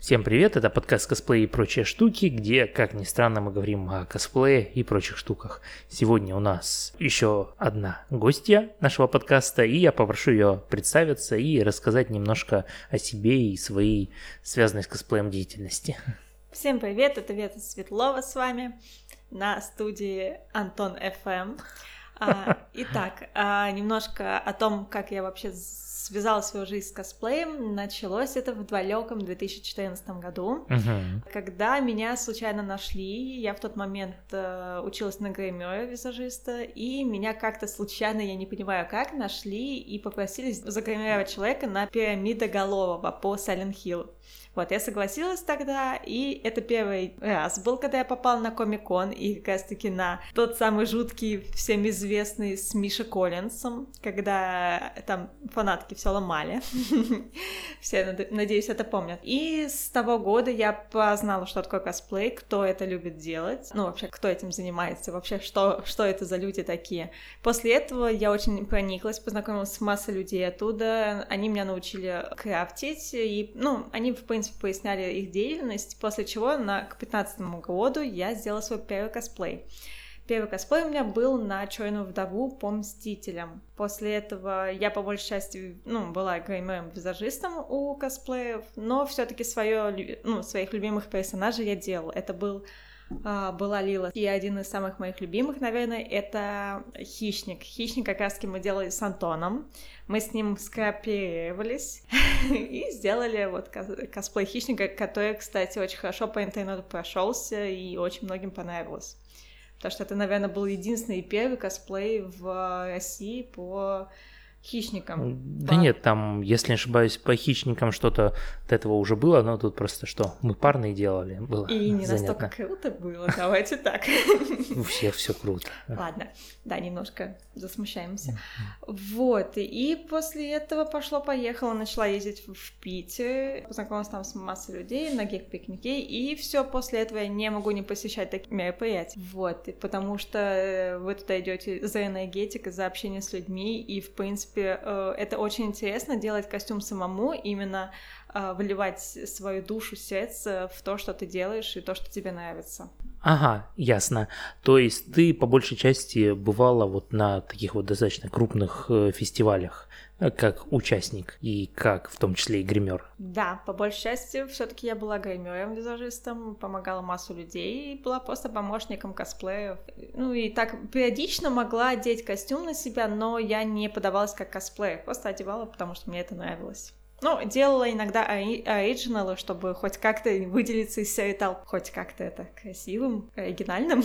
Всем привет, это подкаст «Косплей и прочие штуки», где, как ни странно, мы говорим о косплее и прочих штуках. Сегодня у нас еще одна гостья нашего подкаста, и я попрошу ее представиться и рассказать немножко о себе и своей связанной с косплеем деятельности. Всем привет, это Вета Светлова с вами на студии Антон FM. Итак, немножко о том, как я вообще связала свою жизнь с косплеем. Началось это в далеком 2014 году, когда меня случайно нашли. Я в тот момент училась на гримера визажиста, и меня как-то случайно, я не понимаю как, нашли и попросили загримировать человека на пирамидоголового по Silent Hill. Вот, я согласилась тогда, и это первый раз был, когда я попала на Комик-Кон, и как раз-таки на тот самый жуткий, всем известный с Мишей Коллинзом, когда там фанатки все ломали. Все, надеюсь, это помнят. И с того года я познала, что такое косплей, кто это любит делать, ну, вообще, кто этим занимается, вообще, что это за люди такие. После этого я очень прониклась, познакомилась с массой людей оттуда, они меня научили крафтить, и, ну, они, в принципе, поясняли их деятельность, после чего к 2015 году я сделала свой первый косплей. Первый косплей у меня был на Черную Вдову по Мстителям. После этого я, по большей части, была гримером-визажистом у косплеев, но все-таки своих любимых персонажей я делала. Это была Лила. И один из самых моих любимых, наверное, это Хищник. Хищник как раз-таки мы делали с Антоном. Мы с ним скооперировались и сделали вот косплей Хищника, который, кстати, очень хорошо по интернету прошелся и очень многим понравилось. Потому что это, наверное, был единственный и первый косплей в России по Хищникам. Да нет, там, если не ошибаюсь, по Хищникам что-то от этого уже было, но тут просто что? Мы парные делали, было и не занятно. Настолько круто было, давайте так. У всех все круто. Ладно, да, немножко засмущаемся. Вот, и после этого пошло-поехало, начала ездить в Питер, познакомилась там с массой людей, на гик-пикнике, и все после этого я не могу не посещать такие мероприятия. Вот, потому что вы туда идете за энергетикой, за общение с людьми, и, в принципе, это очень интересно, делать костюм самому, именно выливать свою душу, сердце в то, что ты делаешь и то, что тебе нравится. Ага, ясно. То есть ты по большей части бывала вот на таких вот достаточно крупных фестивалях, как участник и как в том числе и гример. Да, по большей части все-таки я была гримером-визажистом, помогала массу людей, и была просто помощником косплеев. Ну и так периодично могла одеть костюм на себя, но я не подавалась как косплеер, просто одевала, потому что мне это нравилось. Ну, делала иногда оригиналы, чтобы хоть как-то выделиться из серии толпы, хоть как-то это красивым, оригинальным.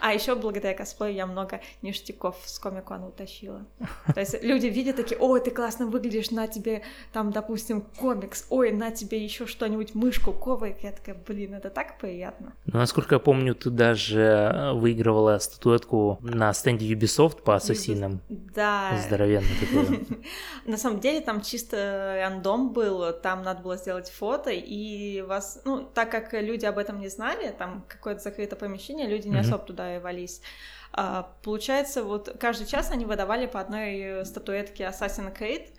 А еще благодаря косплею я много ништяков с Комик-Кона утащила. То есть люди видят такие: ой, ты классно выглядишь, на тебе там, допустим, комикс, ой, на тебе еще что-нибудь, мышку, коврик. Я такая: блин, это так приятно. Ну, насколько я помню, ты даже выигрывала статуэтку на стенде Ubisoft по ассасинам. Да. Здоровенный такой. На самом деле там чисто рандом был, там надо было сделать фото, и вас, так как люди об этом не знали, там какое-то закрытое помещение, люди не особо туда и вались. Получается, вот каждый час они выдавали по одной статуэтке Assassin's Creed,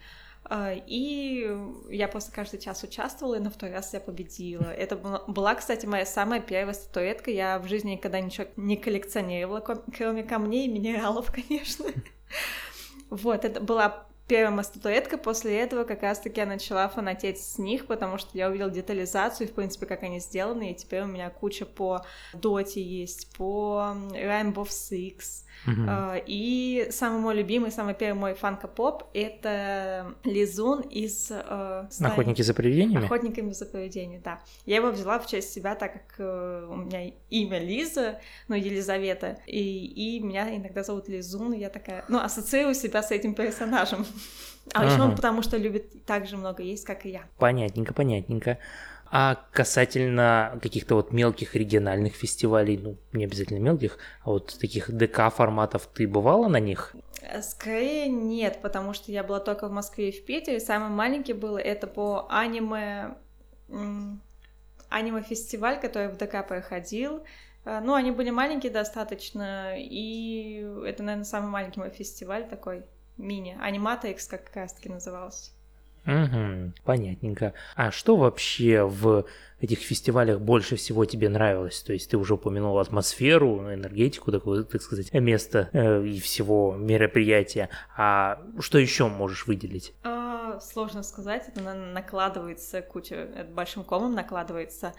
и я просто каждый час участвовала, и на второй раз я победила. Это была, кстати, моя самая первая статуэтка, я в жизни никогда ничего не коллекционировала, кроме камней и минералов, конечно. Вот, это была первая статуэтка, после этого как раз-таки я начала фанатеть с них, потому что я увидела детализацию, в принципе, как они сделаны, и теперь у меня куча по Доте есть, по Rainbow Six, и самый мой любимый, самый первый мой фанка-поп — это Лизун из... «Охотники за привидениями»? «Охотниками за привидениями», да. Я его взяла в честь себя, так как у меня имя Лиза, Елизавета, и меня иногда зовут Лизун, и я такая, ассоциирую себя с этим персонажем. А еще он потому что любит так же много есть, как и я. Понятненько, понятненько. А касательно каких-то вот мелких региональных фестивалей, не обязательно мелких, а вот таких ДК-форматов, ты бывала на них? Скорее нет, потому что я была только в Москве и в Питере. Самый маленький был, это по аниме-фестиваль, который в ДК проходил. Они были маленькие достаточно, и это, наверное, самый маленький мой фестиваль такой. Мини. Аниматекс, как раз-таки называлась. Угу, понятненько. А что вообще в этих фестивалях больше всего тебе нравилось? То есть ты уже упомянул атмосферу, энергетику, такое, так сказать, место и всего мероприятия. А что еще можешь выделить? Сложно сказать, это накладывается куча, это большим комом накладывается.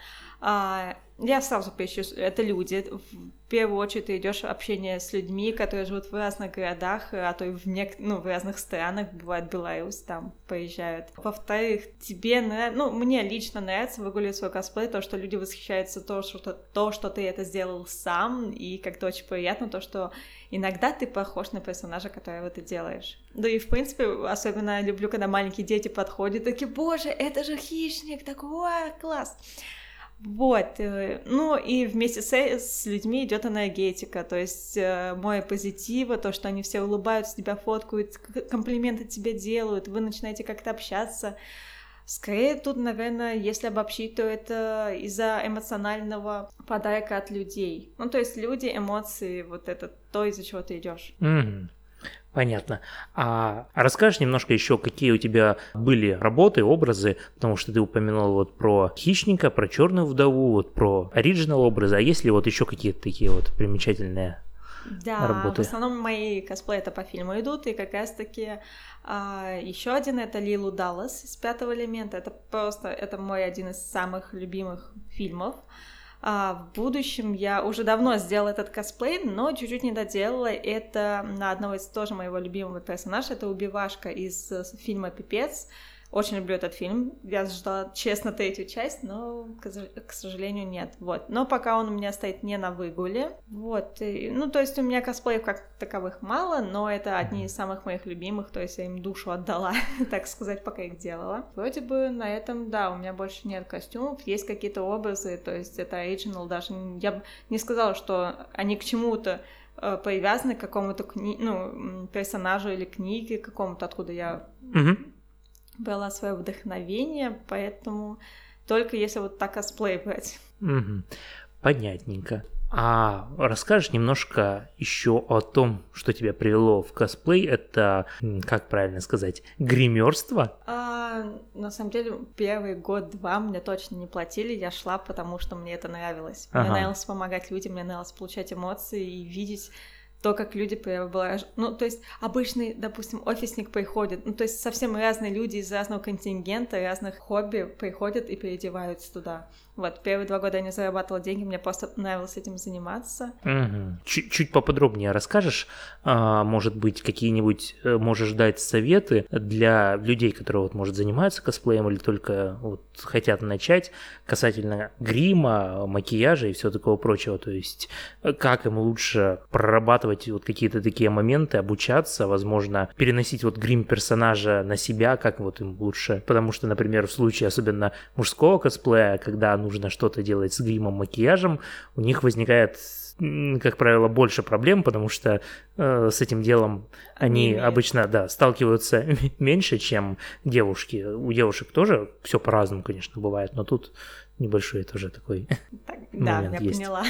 Я сразу поищу, это люди. В первую очередь ты идешь в общение с людьми, которые живут в разных городах, а то и в разных странах, бывает Беларусь, там поезжают. Во-вторых, тебе нравится, мне лично нравится выгуливать свой косплей, то, что люди восхищаются то, что ты это сделал сам, и как-то очень приятно то, что иногда ты похож на персонажа, которого ты делаешь. Да и, в принципе, особенно люблю, когда маленькие дети подходят и такие: «Боже, это же Хищник!» Такой: «Уа, класс!» Вот, и вместе с людьми идет энергетика, то есть море позитива, то, что они все улыбаются, тебя фоткают, комплименты тебе делают, вы начинаете как-то общаться. Скорее тут, наверное, если обобщить, то это из-за эмоционального подарка от людей. То есть люди, эмоции, вот это то, из-за чего ты идешь. Mm-hmm. Понятно. А расскажешь немножко еще, какие у тебя были работы, образы, потому что ты упомянул вот про Хищника, про Черную Вдову, вот про оригинал образы, а есть ли вот еще какие-то такие вот примечательные работы? Да, в основном мои косплеи это по фильму идут, и как раз таки еще один это Лилу Даллас из «Пятого элемента», это мой один из самых любимых фильмов. В будущем я уже давно сделала этот косплей, но чуть-чуть не доделала. Это на одного из тоже моего любимого персонажа. Это убивашка из фильма «Пипец». Очень люблю этот фильм. Я ждала, честно, третью часть, но, к сожалению, нет. Вот. Но пока он у меня стоит не на выгуле. Вот. То есть у меня косплеев как таковых мало, но это одни из самых моих любимых, то есть я им душу отдала, так сказать, пока их делала. Вроде бы на этом, да, у меня больше нет костюмов, есть какие-то образы, то есть это оригинал даже. Я бы не сказала, что они к чему-то привязаны, к какому-то персонажу или книге, какому-то, откуда я... Было свое вдохновение, поэтому только если вот так косплей брать. Угу. Понятненько. А расскажешь немножко еще о том, что тебя привело в косплей? Это, как правильно сказать, гримерство? На самом деле, первый год-два мне точно не платили. Я шла, потому что мне это нравилось. Ага. Мне нравилось помогать людям, мне нравилось получать эмоции и видеть... то, как люди преобладают. То есть обычный, допустим, офисник приходит, то есть совсем разные люди из разного контингента, разных хобби приходят и переодеваются туда. Вот, первые 2 года я не зарабатывала деньги, мне просто нравилось этим заниматься. Угу. Чуть поподробнее расскажешь, может быть, какие-нибудь можешь дать советы для людей, которые вот, может, занимаются косплеем или только вот, хотят начать, касательно грима, макияжа и всего такого прочего, то есть как им лучше прорабатывать вот какие-то такие моменты, обучаться, возможно, переносить вот грим персонажа на себя, как вот им лучше. Потому что, например, в случае особенно мужского косплея, когда нужно что-то делать с гримом, макияжем, у них возникает, как правило, больше проблем, потому что с этим делом они обычно, да, сталкиваются меньше, чем девушки. У девушек тоже все по-разному, конечно, бывает, но тут небольшой тоже такой момент я есть. Поняла.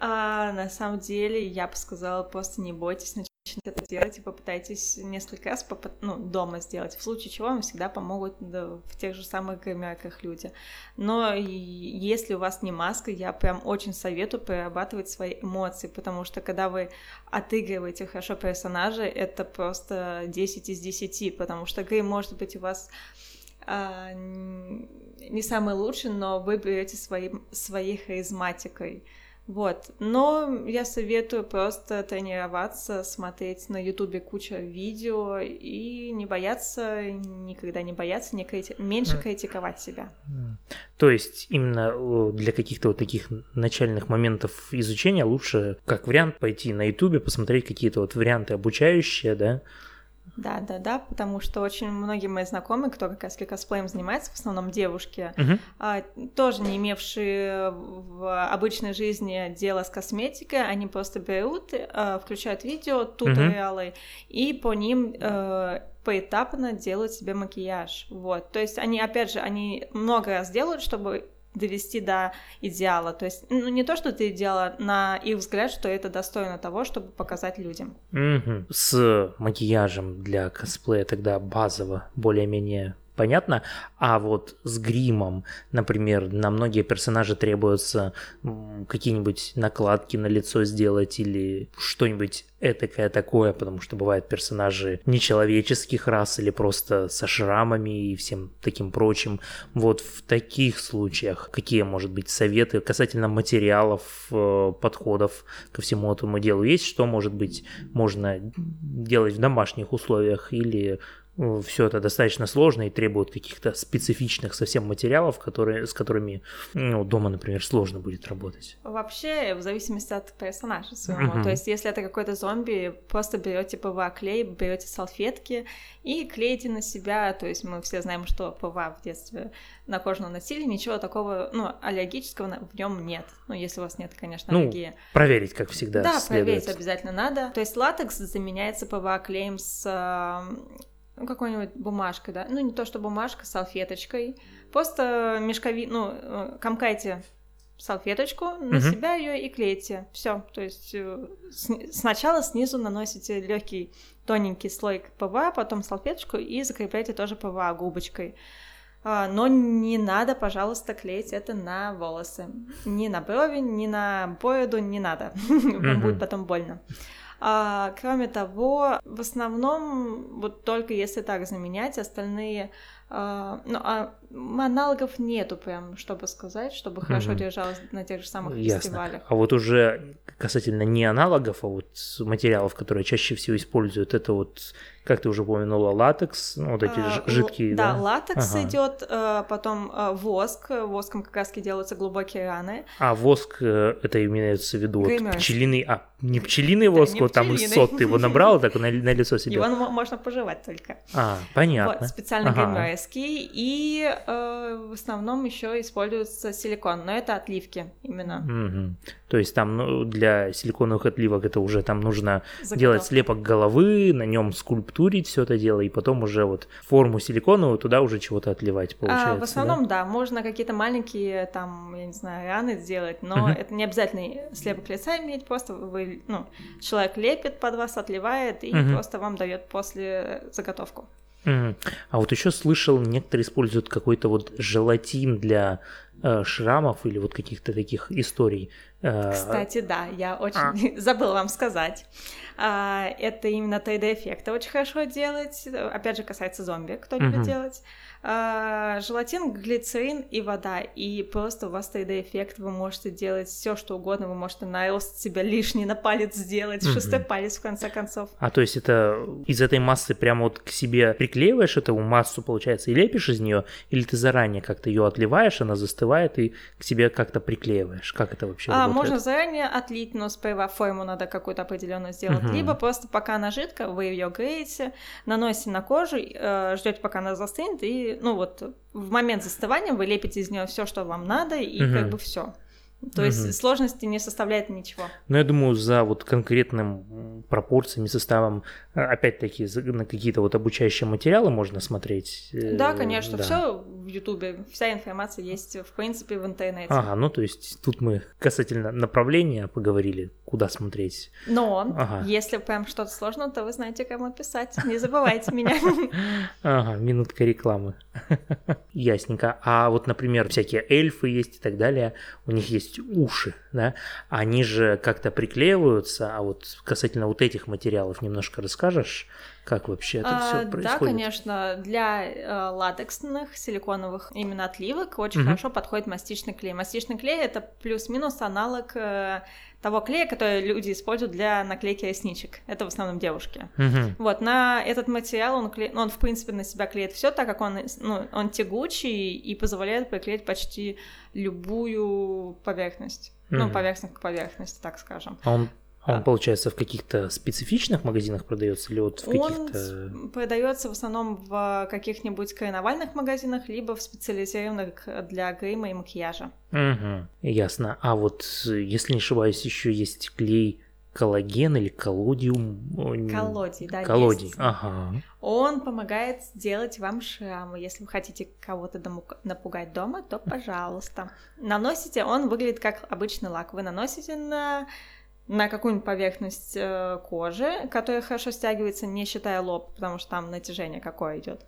На самом деле, я бы сказала, просто не бойтесь, начинать это делать и попытайтесь несколько раз дома сделать. В случае чего вам всегда помогут в тех же самых гримерках люди. Но если у вас не маска, я прям очень советую прорабатывать свои эмоции, потому что когда вы отыгрываете хорошо персонажа, это просто 10 из 10, потому что грим может быть у вас... не самый лучший, но вы берете своей харизматикой. Вот. Но я советую просто тренироваться, смотреть на Ютубе кучу видео и не бояться, никогда не бояться, меньше критиковать себя. То есть именно для каких-то вот таких начальных моментов изучения лучше, как вариант, пойти на Ютубе, посмотреть какие-то вот варианты обучающие, да? Да, потому что очень многие мои знакомые, кто как раз косплеем занимается, в основном девушки, тоже не имевшие в обычной жизни дела с косметикой, они просто берут, включают видео, туториалы, и по ним поэтапно делают себе макияж. Вот, то есть они, опять же, они много раз делают, чтобы довести до идеала. То есть, не то, что ты делала, на их взгляд, что это достойно того, чтобы показать людям. С макияжем для косплея тогда базово более-менее понятно? А вот с гримом, например, на многие персонажи требуются какие-нибудь накладки на лицо сделать или что-нибудь этакое такое, потому что бывают персонажи нечеловеческих рас или просто со шрамами и всем таким прочим. Вот в таких случаях какие, может быть, советы касательно материалов, подходов ко всему этому делу есть? Что, может быть, можно делать в домашних условиях или... Все это достаточно сложно и требует каких-то специфичных совсем материалов, с которыми дома, например, сложно будет работать. Вообще, в зависимости от персонажа своего. То есть, если это какой-то зомби, просто берете ПВА клей, берете салфетки и клеите на себя. То есть, мы все знаем, что ПВА в детстве на кожу наносили, ничего такого, аллергического в нем нет. Если у вас нет, конечно, аллергии. Проверить, как всегда, да, следует. Проверить обязательно надо. То есть, латекс заменяется ПВА клеем с... какой-нибудь бумажкой, да, не то что бумажка, салфеточкой, просто комкайте салфеточку на себя ее и клейте, все, то есть сначала снизу наносите легкий тоненький слой ПВА, потом салфеточку и закрепляйте тоже ПВА губочкой. Но не надо, пожалуйста, клеить это на волосы, ни на брови, ни на бороду, не надо, вам будет потом больно. Кроме того, в основном, вот только если так заменять, остальные... аналогов нету прям, чтобы сказать, чтобы хорошо держалось на тех же самых фестивалях. А вот уже касательно не аналогов, а вот материалов, которые чаще всего используют, это вот, как ты уже упомянула, латекс, вот эти жидкие... Да, латекс идет, потом воск, воском как раз делаются глубокие раны. А воск, это имеется в виду вот пчелиный... А, не пчелиный воск, вот там из сот ты его набрал, так на лицо себе. Его можно пожевать только. А, понятно. Вот, специально гримерский. И в основном еще используется силикон, но это отливки именно. То есть там для силиконовых отливок это уже там нужно делать слепок головы, на нем скульптурить все это дело, и потом уже вот форму силиконовую туда уже чего-то отливать получается. В основном, да, можно какие-то маленькие там, я не знаю, раны сделать, но это не обязательно слепок лица иметь, просто вы, человек лепит под вас, отливает и просто вам дает после заготовку. А вот еще слышал, некоторые используют какой-то вот желатин для шрамов или вот каких-то таких историй. Кстати, да, я очень забыла вам сказать. Это именно 3D-эффекты очень хорошо делать. Опять же, касается зомби, кто любит делать. Желатин, глицерин и вода. И просто у вас 3D-эффект, вы можете делать все, что угодно. Вы можете на рост себя лишний, на палец сделать, шестой палец, в конце концов. А то есть это из этой массы прямо вот к себе приклеиваешь эту массу, получается, и лепишь из нее, или ты заранее как-то ее отливаешь, она застывает, и к себе как-то приклеиваешь? Как это вообще работает? Можно заранее отлить, но сперва форму надо какую-то определенную сделать. Либо просто пока она жидкая, вы ее греете, наносите на кожу, ждете, пока она застынет, и в момент застывания вы лепите из нее все, что вам надо, и как бы все. То есть сложности не составляет ничего. Я думаю, за вот конкретным пропорциями, составом, опять-таки, на какие-то вот обучающие материалы можно смотреть. Да, конечно, да. Все в Ютубе, вся информация есть, в принципе, в интернете. Ага, то есть тут мы касательно направления поговорили, куда смотреть. Если прям что-то сложно, то вы знаете, кому писать, не забывайте меня. Ага, минутка рекламы. Ясненько. А вот, например, всякие эльфы есть и так далее, у них есть уши, да, они же как-то приклеиваются, а вот касательно вот этих материалов немножко расскажешь, как вообще это все происходит? Да, конечно, для латексных, силиконовых именно отливок очень хорошо подходит мастичный клей. Мастичный клей – это плюс-минус аналог того клея, который люди используют для наклейки ресничек. Это в основном девушки. Вот, на этот материал он в принципе на себя клеит все, так как он тягучий и позволяет приклеить почти любую поверхность. Поверхность к поверхности, так скажем. Он, получается, в каких-то специфичных магазинах продается или вот в каких-то... Он продается в основном в каких-нибудь карнавальных магазинах, либо в специализированных для грима и макияжа. Ясно. А вот, если не ошибаюсь, еще есть клей коллаген или коллодиум? Коллодий, да, коллодий. Есть. Ага. Он помогает сделать вам шрамы. Если вы хотите кого-то напугать дома, то пожалуйста. Наносите, он выглядит как обычный лак. Вы наносите на какую-нибудь поверхность кожи, которая хорошо стягивается, не считая лоб, потому что там натяжение какое идет.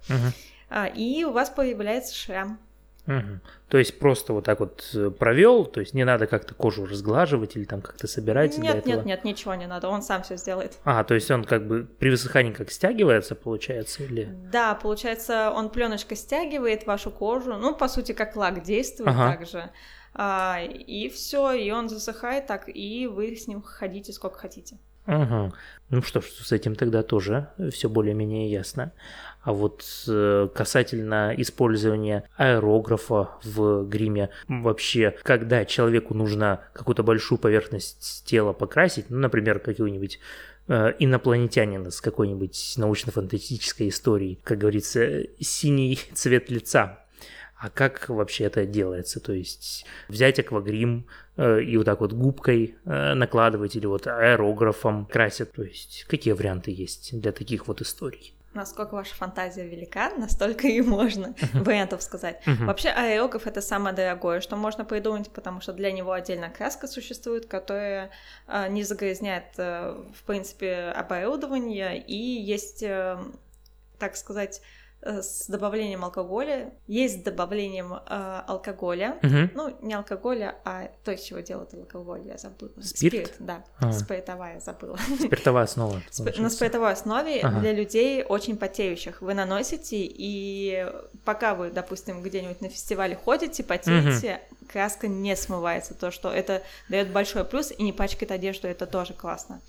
и у вас появляется шрам. Угу. То есть просто вот так вот провел, то есть не надо как-то кожу разглаживать или там как-то собирать? Нет, ничего не надо, он сам все сделает. А, то есть он как бы при высыхании как стягивается, получается, или? Да, получается, он пленочкой стягивает вашу кожу, ну, по сути, как лак действует так же. И все, и он засыхает так, и вы с ним ходите сколько хотите. Угу. Ну что ж, с этим тогда тоже все более-менее ясно. А вот касательно использования аэрографа в гриме, вообще, когда человеку нужно какую-то большую поверхность тела покрасить, ну, например, какую-нибудь инопланетянина с какой-нибудь научно-фантастической историей, как говорится, синий цвет лица. А как вообще это делается? То есть взять аквагрим и вот так вот губкой накладывать или вот аэрографом красят? То есть какие варианты есть для таких вот историй? Насколько ваша фантазия велика, настолько и можно вариантов сказать. Вообще аэрограф — это самое дорогое, что можно придумать, потому что для него отдельная краска существует, которая не загрязняет, в принципе, оборудование, и есть, так сказать, с добавлением алкоголя. Есть с добавлением алкоголя. Ну, не алкоголя, а то, из чего делают алкоголь, я забыла. Спирт, да. Спиртовая забыла. Спиртовая основа. На спиртовой основе для людей очень потеющих. Вы наносите, и пока вы, допустим, где-нибудь на фестивале ходите, потеете, краска не смывается. То, что это дает большой плюс, и не пачкает одежду, это тоже классно.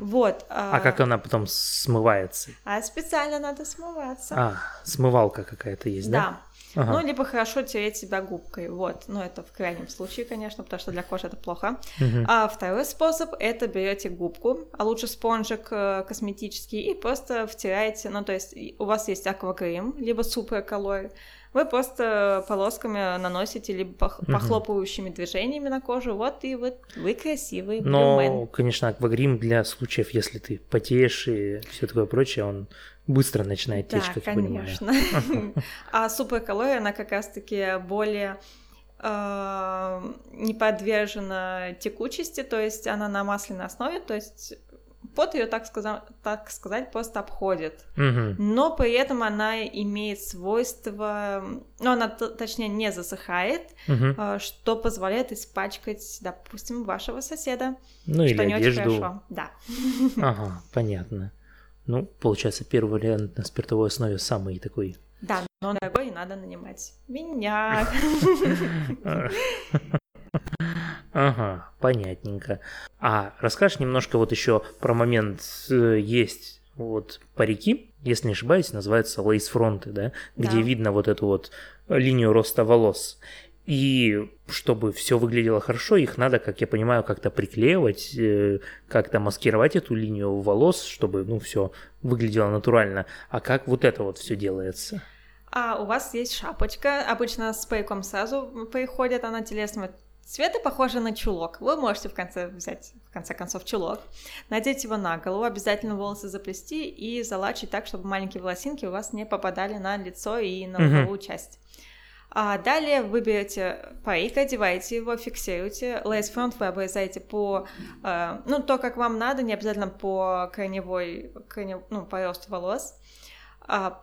Вот. А как она потом смывается? А специально надо смываться. Смывалка какая-то есть, да? Да. Ну, либо хорошо тереть себя губкой, вот. Но это в крайнем случае, конечно, потому что для кожи это плохо. А второй способ — это берете губку, а лучше спонжик косметический, и просто втираете, ну, то есть у вас есть аквагрим, либо суперколор, вы просто полосками наносите, либо похлопывающими движениями на кожу, вот, и вот вы красивый блюмен. Но, конечно, аквагрим для случаев, если ты потеешь и все такое прочее, он быстро начинает течь, да, как я понимаю. Да, конечно. А суперколор, она как раз-таки более не подвержена текучести, то есть она на масляной основе, то есть пот ее, так сказать, просто обходит. Но при этом она имеет свойство, ну, она, точнее, не засыхает, что позволяет испачкать, допустим, вашего соседа, ну, что или не одежду. Очень хорошо. Да. Ага, понятно. Ну, получается, первый вариант на спиртовой основе самый такой. Да, но дорогой, надо нанимать меня. Ага, понятненько. А расскажешь немножко вот еще про момент, есть вот парики, если не ошибаюсь, называются лейс-фронты, да? Где видно вот эту вот линию роста волос. И чтобы все выглядело хорошо, их надо, как я понимаю, как-то приклеивать, как-то маскировать эту линию волос, чтобы, ну, все выглядело натурально. А как вот это вот все делается? А у вас есть шапочка, обычно с париком сразу приходит, она телесного цвета, похожа на чулок. Вы можете взять, в конце концов, чулок, надеть его на голову, обязательно волосы заплести и залачить так, чтобы маленькие волосинки у вас не попадали на лицо и на лобовую часть. А далее вы берете парик, одеваете его, фиксируете. Лейс-фронт вы обрезаете по... ну, то, как вам надо, не обязательно по по росту волос.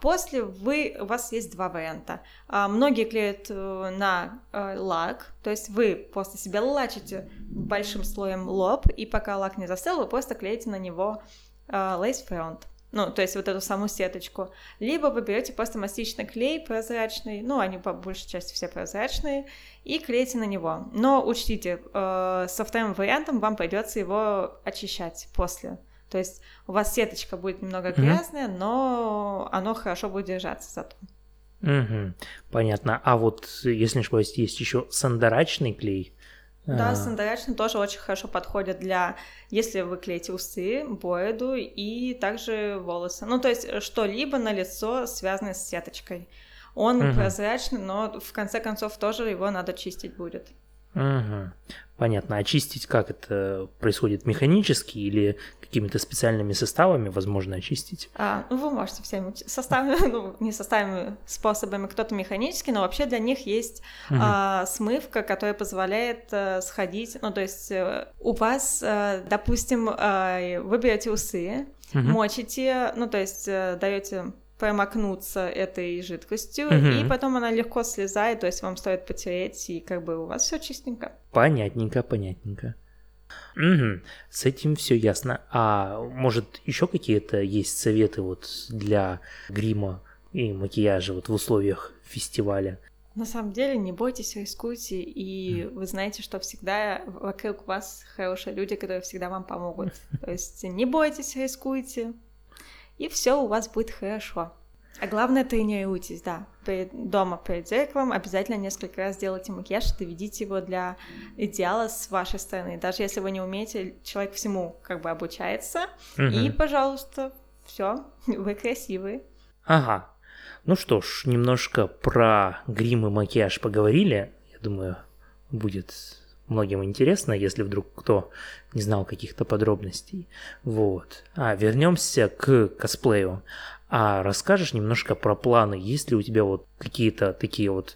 После у вас есть два варианта. Многие клеят на лак, то есть вы просто себе лачите большим слоем лоб, и пока лак не застыл, вы просто клеите на него лейс-фронт. Ну, то есть вот эту саму сеточку. Либо вы берете просто мастичный клей прозрачный, ну, они по большей части все прозрачные, и клеите на него. Но учтите, со вторым вариантом вам придется его очищать после. То есть у вас сеточка будет немного грязная, но оно хорошо будет держаться зато. Понятно. А вот, если не ошибаюсь, есть еще сандарачный клей. Да, сандарачный тоже очень хорошо подходит для, если вы клеите усы, бороду и также волосы. Ну, то есть что-либо на лицо, связанное с сеточкой. Он прозрачный, но в конце концов тоже его надо чистить будет. Понятно. А чистить как это происходит? Механически или какими-то специальными составами возможно очистить? Вы можете всеми составами, ну, не составами, способами, кто-то механически, но вообще для них есть смывка, которая позволяет сходить, ну, то есть у вас, допустим, вы берете усы, мочите, ну, то есть даете промокнуться этой жидкостью, и потом она легко слезает, то есть вам стоит потереть, и как бы у вас все чистенько. Понятненько, понятненько. Угу. С этим все ясно. А может, еще какие-то есть советы вот для грима и макияжа вот в условиях фестиваля? На самом деле, не бойтесь, рискуйте, и вы знаете, что всегда вокруг вас хорошие люди, которые всегда вам помогут. То есть не бойтесь, рискуйте, и все у вас будет хорошо. А главное, тренируйтесь, да. Дома перед зеркалом обязательно несколько раз делайте макияж, доведите его для идеала с вашей стороны. Даже если вы не умеете, человек всему как бы обучается, и, пожалуйста, все, вы красивые. Ага. Ну что ж, немножко про грим и макияж поговорили. Я думаю, будет многим интересно, если вдруг кто не знал каких-то подробностей. Вот. А вернемся к косплею. А расскажешь немножко про планы? Есть ли у тебя вот какие-то такие вот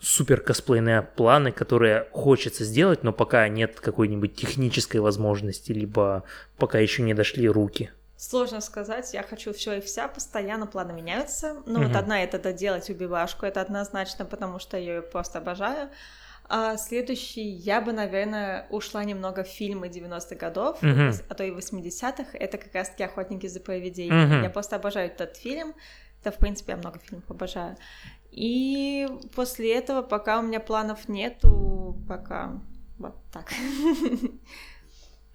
супер косплейные планы, которые хочется сделать, но пока нет какой-нибудь технической возможности, либо пока еще не дошли руки? Сложно сказать, я хочу все и вся, постоянно планы меняются. Ну вот одна — это доделать убивашку, это однозначно, потому что я ее просто обожаю. А следующий, я бы, наверное, ушла немного в фильмы 90-х годов, а то и 80-х, это как раз-таки «Охотники за привидениями». Я просто обожаю этот фильм, да, в принципе, я много фильмов обожаю. И после этого пока у меня планов нету, пока вот так.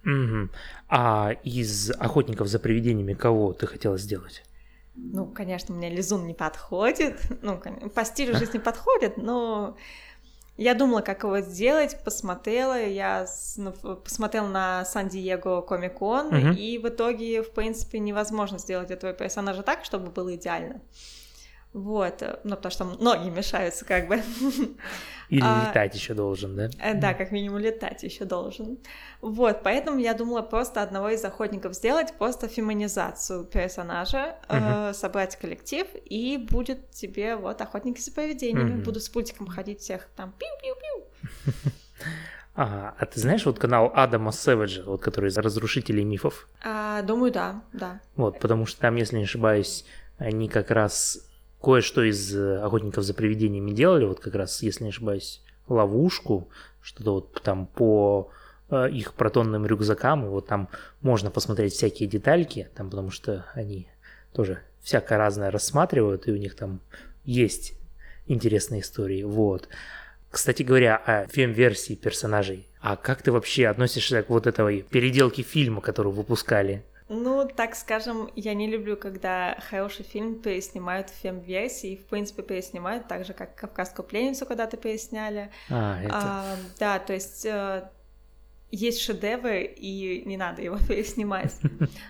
Угу. А из «Охотников за привидениями» кого ты хотела сделать? Ну, конечно, мне Лизун не подходит. Ну, по стилю жизни подходит, но я думала, как его сделать, посмотрела. Я посмотрела на Сан-Диего Комик-Кон, и в итоге, в принципе, невозможно сделать этого персонажа так, чтобы было идеально. Вот, ну, потому что ноги мешаются, как бы. Или летать еще должен, да? Да, как минимум летать еще должен. Вот, поэтому я думала просто одного из охотников сделать, просто феминизацию персонажа, собрать коллектив, и будет тебе вот охотники за привидениями. Буду с пультиком ходить всех там пиу-пиу-пиу. А ты знаешь вот канал Адама Сэведжа, вот который из «Разрушителей мифов»? Думаю, да. Вот, потому что там, если не ошибаюсь, они как раз кое-что из «Охотников за привидениями» делали, вот как раз, если не ошибаюсь, ловушку, что-то вот там по их протонным рюкзакам, и вот там можно посмотреть всякие детальки, там, потому что они тоже всякое разное рассматривают, и у них там есть интересные истории, вот. Кстати говоря, о фем-версии персонажей, а как ты вообще относишься к вот этой переделке фильма, которую выпускали? Ну, так скажем, я не люблю, когда хороший фильм переснимают в фем-версии, и, в принципе, переснимают так же, как «Кавказскую пленницу» когда-то пересняли. Да, то есть есть шедевры, и не надо его переснимать.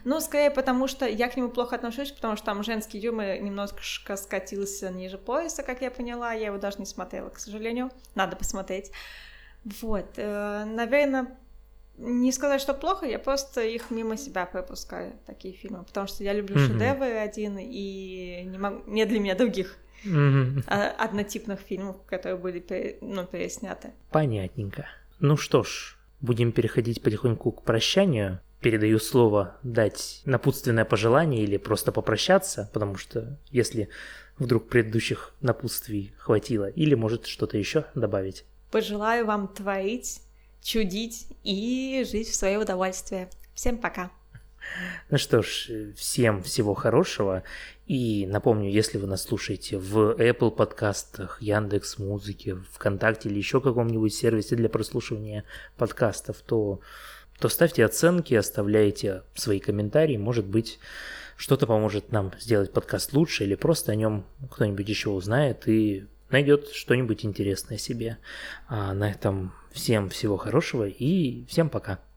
Ну, скорее потому, что я к нему плохо отношусь, потому что там женский юмор немножко скатился ниже пояса, как я поняла, я его даже не смотрела, к сожалению, надо посмотреть. Вот, наверное... Не сказать, что плохо, я просто их мимо себя пропускаю, такие фильмы, потому что я люблю шедевры один, и нет для меня других однотипных фильмов, которые были пересняты. Понятненько. Ну что ж, будем переходить потихоньку к прощанию. Передаю слово дать напутственное пожелание или просто попрощаться, потому что если вдруг предыдущих напутствий хватило, или может что-то еще добавить. Пожелаю вам творить, чудить и жить в свое удовольствие. Всем пока. Ну что ж, всем всего хорошего. И напомню, если вы нас слушаете в Apple подкастах, Яндекс.Музыке, ВКонтакте или еще каком-нибудь сервисе для прослушивания подкастов, то ставьте оценки, оставляйте свои комментарии. Может быть, что-то поможет нам сделать подкаст лучше, или просто о нем кто-нибудь еще узнает и найдет что-нибудь интересное себе. А на этом всем всего хорошего и всем пока.